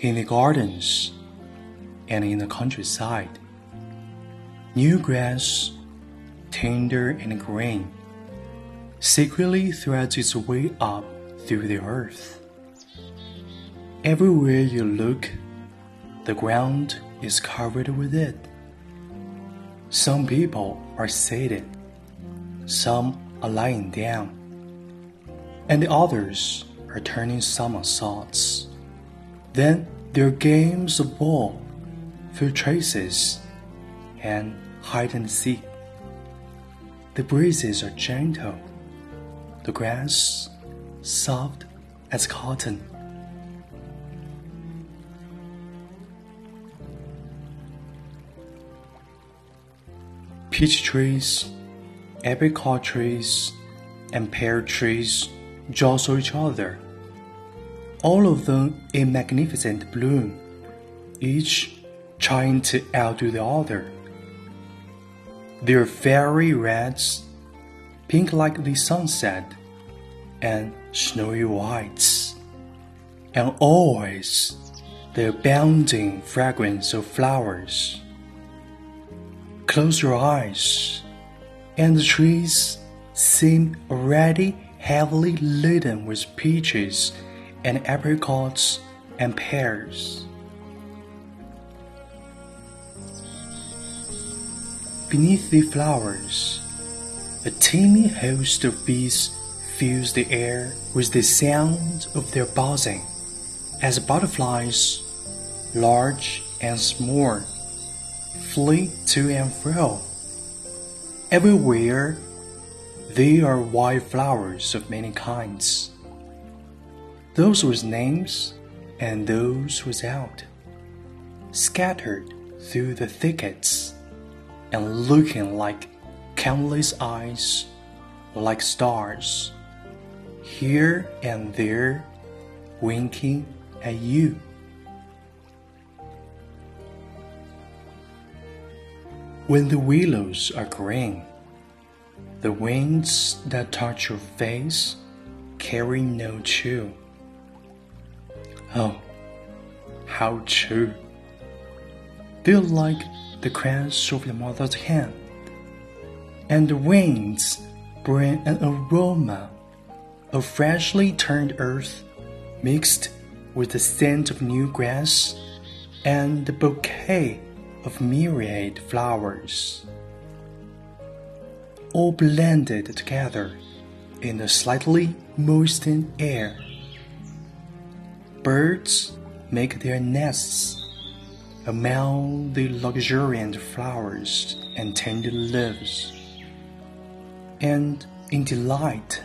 in the gardens and in the countryside, new grass, tender and green, secretly threads its way up through the earth. Everywhere you look, the ground is covered with it. Some people are seated, some are lying down, and the others are turning somersaults. Then there are games of ball, foot chases, and hide and seek. The breezes are gentle, the grass soft as cotton. Peach trees, apricot trees, and pear trees jostle each other, all of them in magnificent bloom, each trying to outdo the other. There are fiery reds, pink like the sunset, and snowy whites, and always the abounding fragrance of flowers.Close your eyes, and the trees seem already heavily laden with peaches and apricots and pears. Beneath the flowers, a teeming host of bees fills the air with the sound of their buzzing, as butterflies, large and small,flee to and fro. Everywhere there are wild flowers of many kinds, those with names and those without, scattered through the thickets and looking like countless eyes, like stars, here and there winking at you.When the willows are green, the winds that touch your face carry no chill. Oh, how true! They're like the caress of your mother's hand, and the winds bring an aroma of freshly turned earth mixed with the scent of new grass and the bouquet.Of myriad flowers, all blended together in the slightly moistened air. Birds make their nests among the luxuriant flowers and tender leaves, and in delight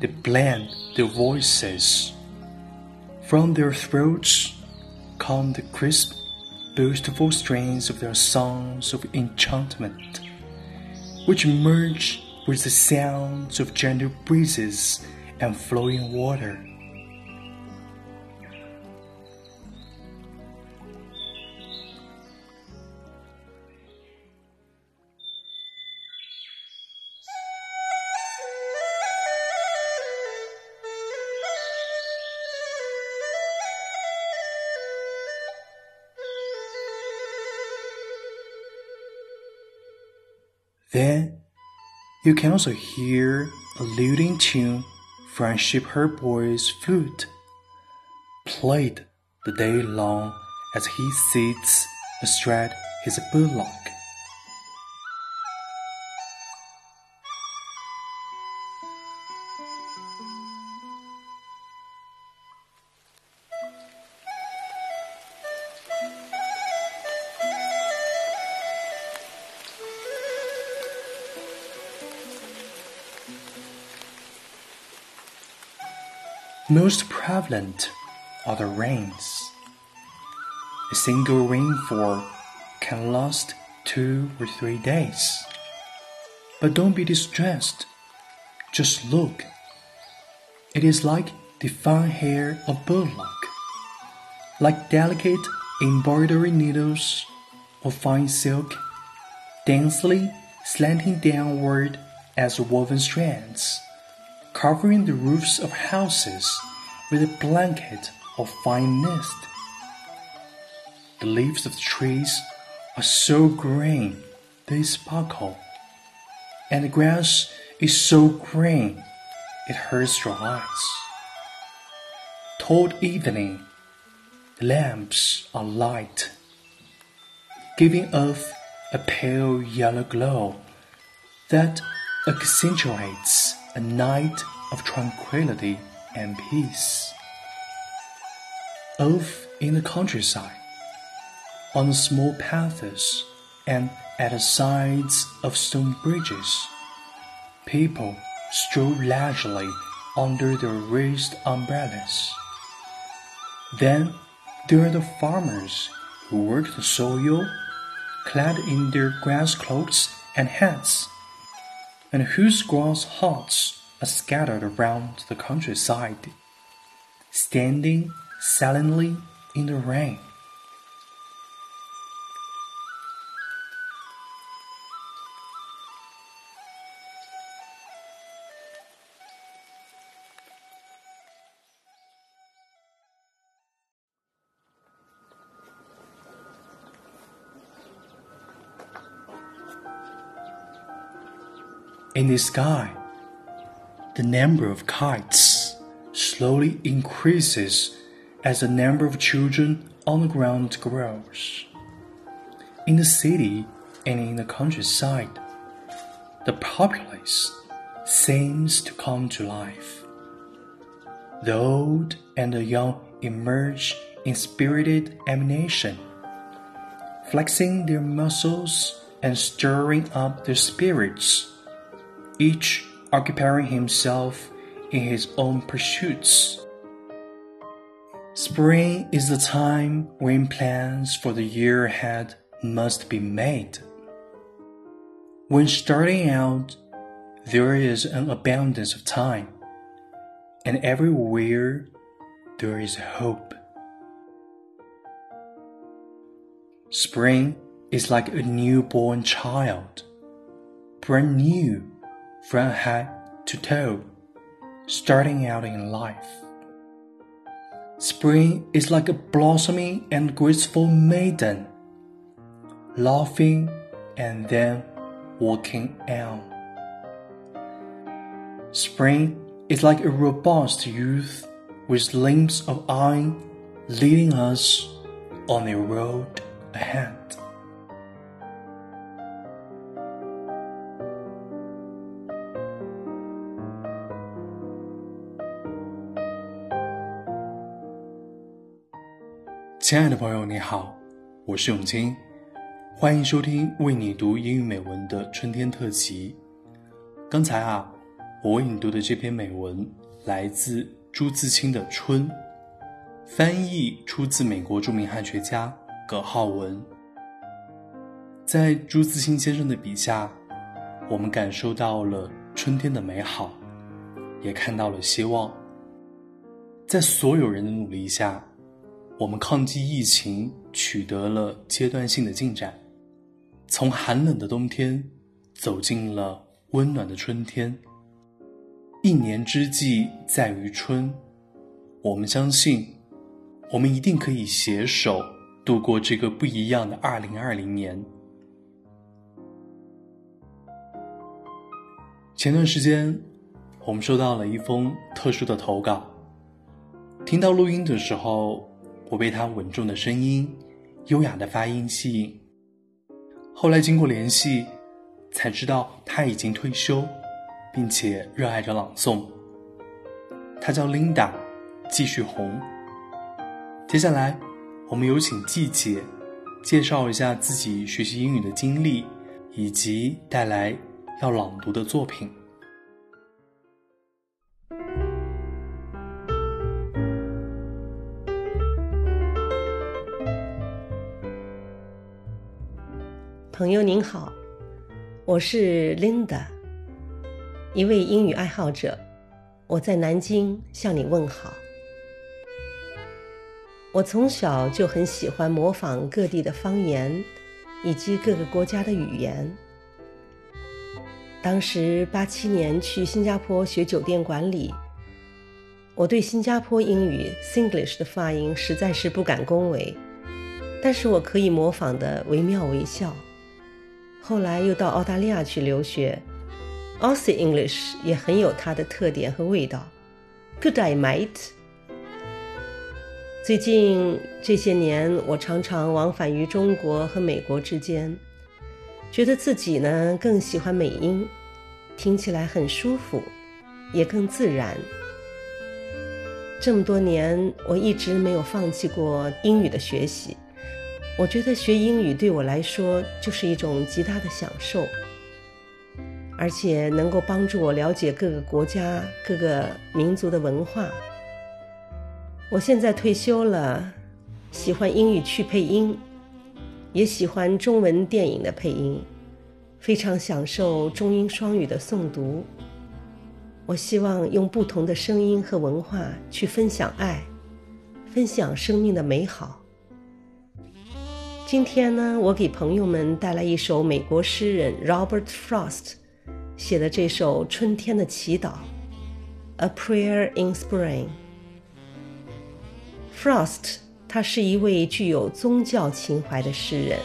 they blend their voices. From their throats come the crisp,beautiful strains of their songs of enchantment, which merge with the sounds of gentle breezes and flowing water. Then, you can also hear a lilting tune from Shepherd Boy's flute, played the day long as he sits astride his bullock. Most prevalent are the rains. A single rainfall can last 2 or 3 days. But don't be distressed. Just look. It is like the fine hair of burdock, like delicate embroidery needles of fine silk, densely slanting downward as woven strands.Covering the roofs of houses with a blanket of fine mist. The leaves of the trees are so green they sparkle, and the grass is so green it hurts your eyes. Toward evening, the lamps are light, giving off a pale yellow glow that accentuates a night of tranquility and peace. Off in the countryside, on the small paths and at the sides of stone bridges, people stroll leisurely under their raised umbrellas. Then there are the farmers who work the soil, clad in their grass cloaks and hats, and whose grass huts are scattered around the countryside, standing silently in the rain. In the sky, the number of kites slowly increases as the number of children on the ground grows. In the city and in the countryside, the populace seems to come to life. The old and the young emerge in spirited animation, flexing their muscles and stirring up their spirits.Each occupying himself in his own pursuits. Spring is the time when plans for the year ahead must be made. When starting out, there is an abundance of time, and everywhere there is hope. Spring is like a newborn child, brand new.From head to toe, starting out in life. Spring is like a blossoming and graceful maiden, laughing and then walking on. Spring is like a robust youth with limbs of iron, leading us on the road ahead.亲爱的朋友，你好，我是永清，欢迎收听为你读英语美文的春天特辑。刚才我为你读的这篇美文来自朱自清的《春》，翻译出自美国著名汉学家葛浩文。在朱自清先生的笔下，我们感受到了春天的美好，也看到了希望。在所有人的努力下，我们抗击疫情取得了阶段性的进展，从寒冷的冬天走进了温暖的春天。一年之计在于春，我们相信我们一定可以携手度过这个不一样的2020年。前段时间我们收到了一封特殊的投稿，听到录音的时候，我被他稳重的声音、优雅的发音吸引。后来经过联系，才知道他已经退休，并且热爱着朗诵。他叫 Linda 季旭红。接下来，我们有请季姐介绍一下自己学习英语的经历，以及带来要朗读的作品。朋友您好，我是 Linda， 一位英语爱好者，我在南京向你问好。我从小就很喜欢模仿各地的方言以及各个国家的语言。当时87年去新加坡学酒店管理，我对新加坡英语 Singlish 的发音实在是不敢恭维，但是我可以模仿的惟妙惟肖。后来又到澳大利亚去留学 ，Aussie English 也很有它的特点和味道。Good day, mate。最近这些年，我常常往返于中国和美国之间，觉得自己呢更喜欢美音，听起来很舒服，也更自然。这么多年，我一直没有放弃过英语的学习。我觉得学英语对我来说就是一种极大的享受，而且能够帮助我了解各个国家、各个民族的文化。我现在退休了，喜欢英语去配音，也喜欢中文电影的配音，非常享受中英双语的诵读。我希望用不同的声音和文化去分享爱，分享生命的美好。今天呢，我给朋友们带来一首美国诗人 Robert Frost 写的这首《春天的祈祷》 A Prayer in Spring。Frost 他是一位具有宗教情怀的诗人，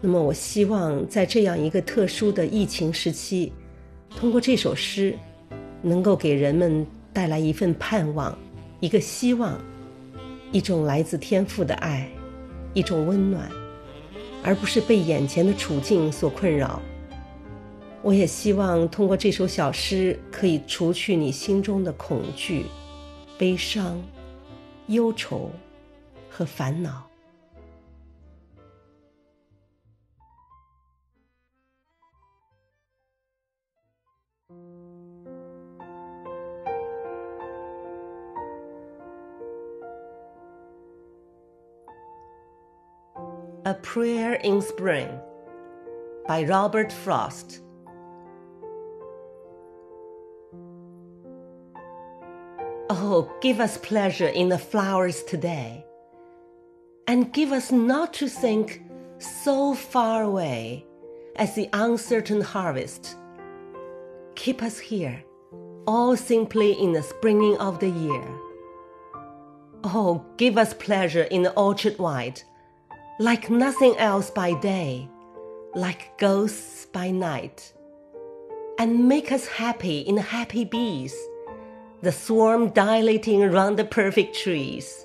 那么我希望在这样一个特殊的疫情时期，通过这首诗能够给人们带来一份盼望，一个希望，一种来自天父的爱，一种温暖，而不是被眼前的处境所困扰。我也希望通过这首小诗可以除去你心中的恐惧、悲伤、忧愁和烦恼。A Prayer in Spring by Robert Frost. Oh, give us pleasure in the flowers today, and give us not to think so far away as the uncertain harvest. Keep us here, all simply in the springing of the year. Oh, give us pleasure in the orchard wide, like nothing else by day, like ghosts by night. And make us happy in the happy bees, the swarm dilating around the perfect trees.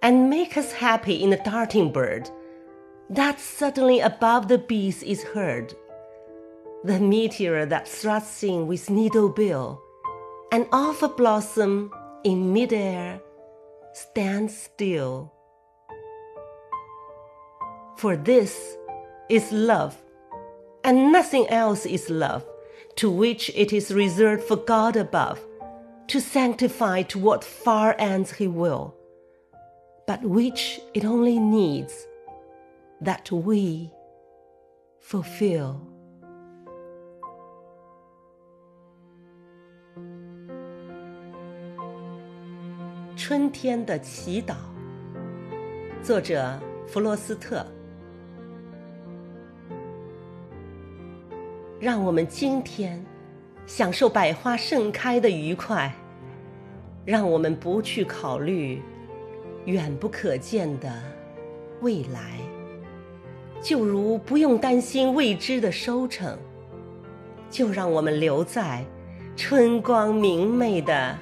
And make us happy in the darting bird, that suddenly above the bees is heard, the meteor that thrusts in with needle bill, and off a blossom in midair stands still. For this is love, and nothing else is love, to which it is reserved for God above, to sanctify to what far ends He will, but which it only needs that we fulfill.《春天的祈祷》，作者弗洛斯特。让我们今天享受百花盛开的愉快，让我们不去考虑远不可见的未来，就如不用担心未知的收成，就让我们留在春光明媚的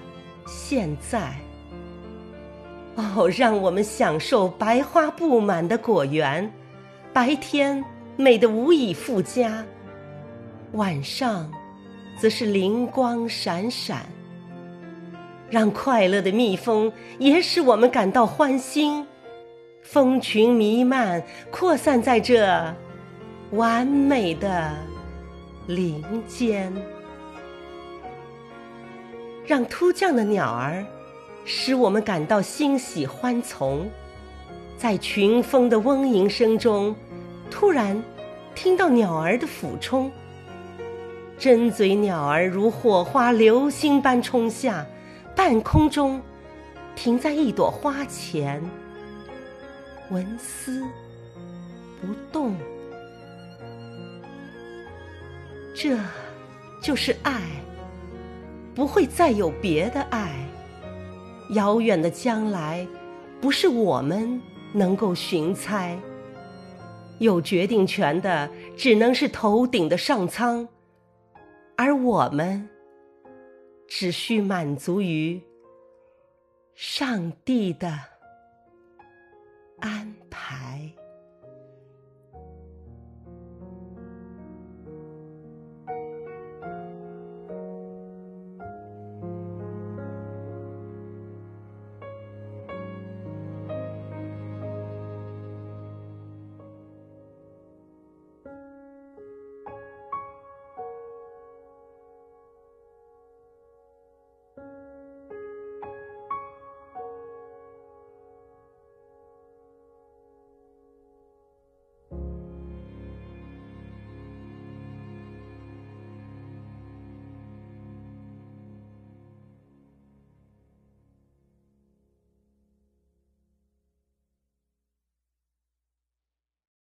现在。哦，让我们享受白花布满的果园，白天美得无以复加，晚上则是灵光闪闪。让快乐的蜜蜂也使我们感到欢欣，蜂群弥漫，扩散在这完美的林间。让突降的鸟儿使我们感到欣喜欢从，在群蜂的嗡吟声中突然听到鸟儿的俯冲，针嘴鸟儿如火花流星般冲下，半空中停在一朵花前，纹丝不动。这就是爱，不会再有别的爱。遥远的将来，不是我们能够寻猜，有决定权的只能是头顶的上苍，而我们只需满足于上帝的安排。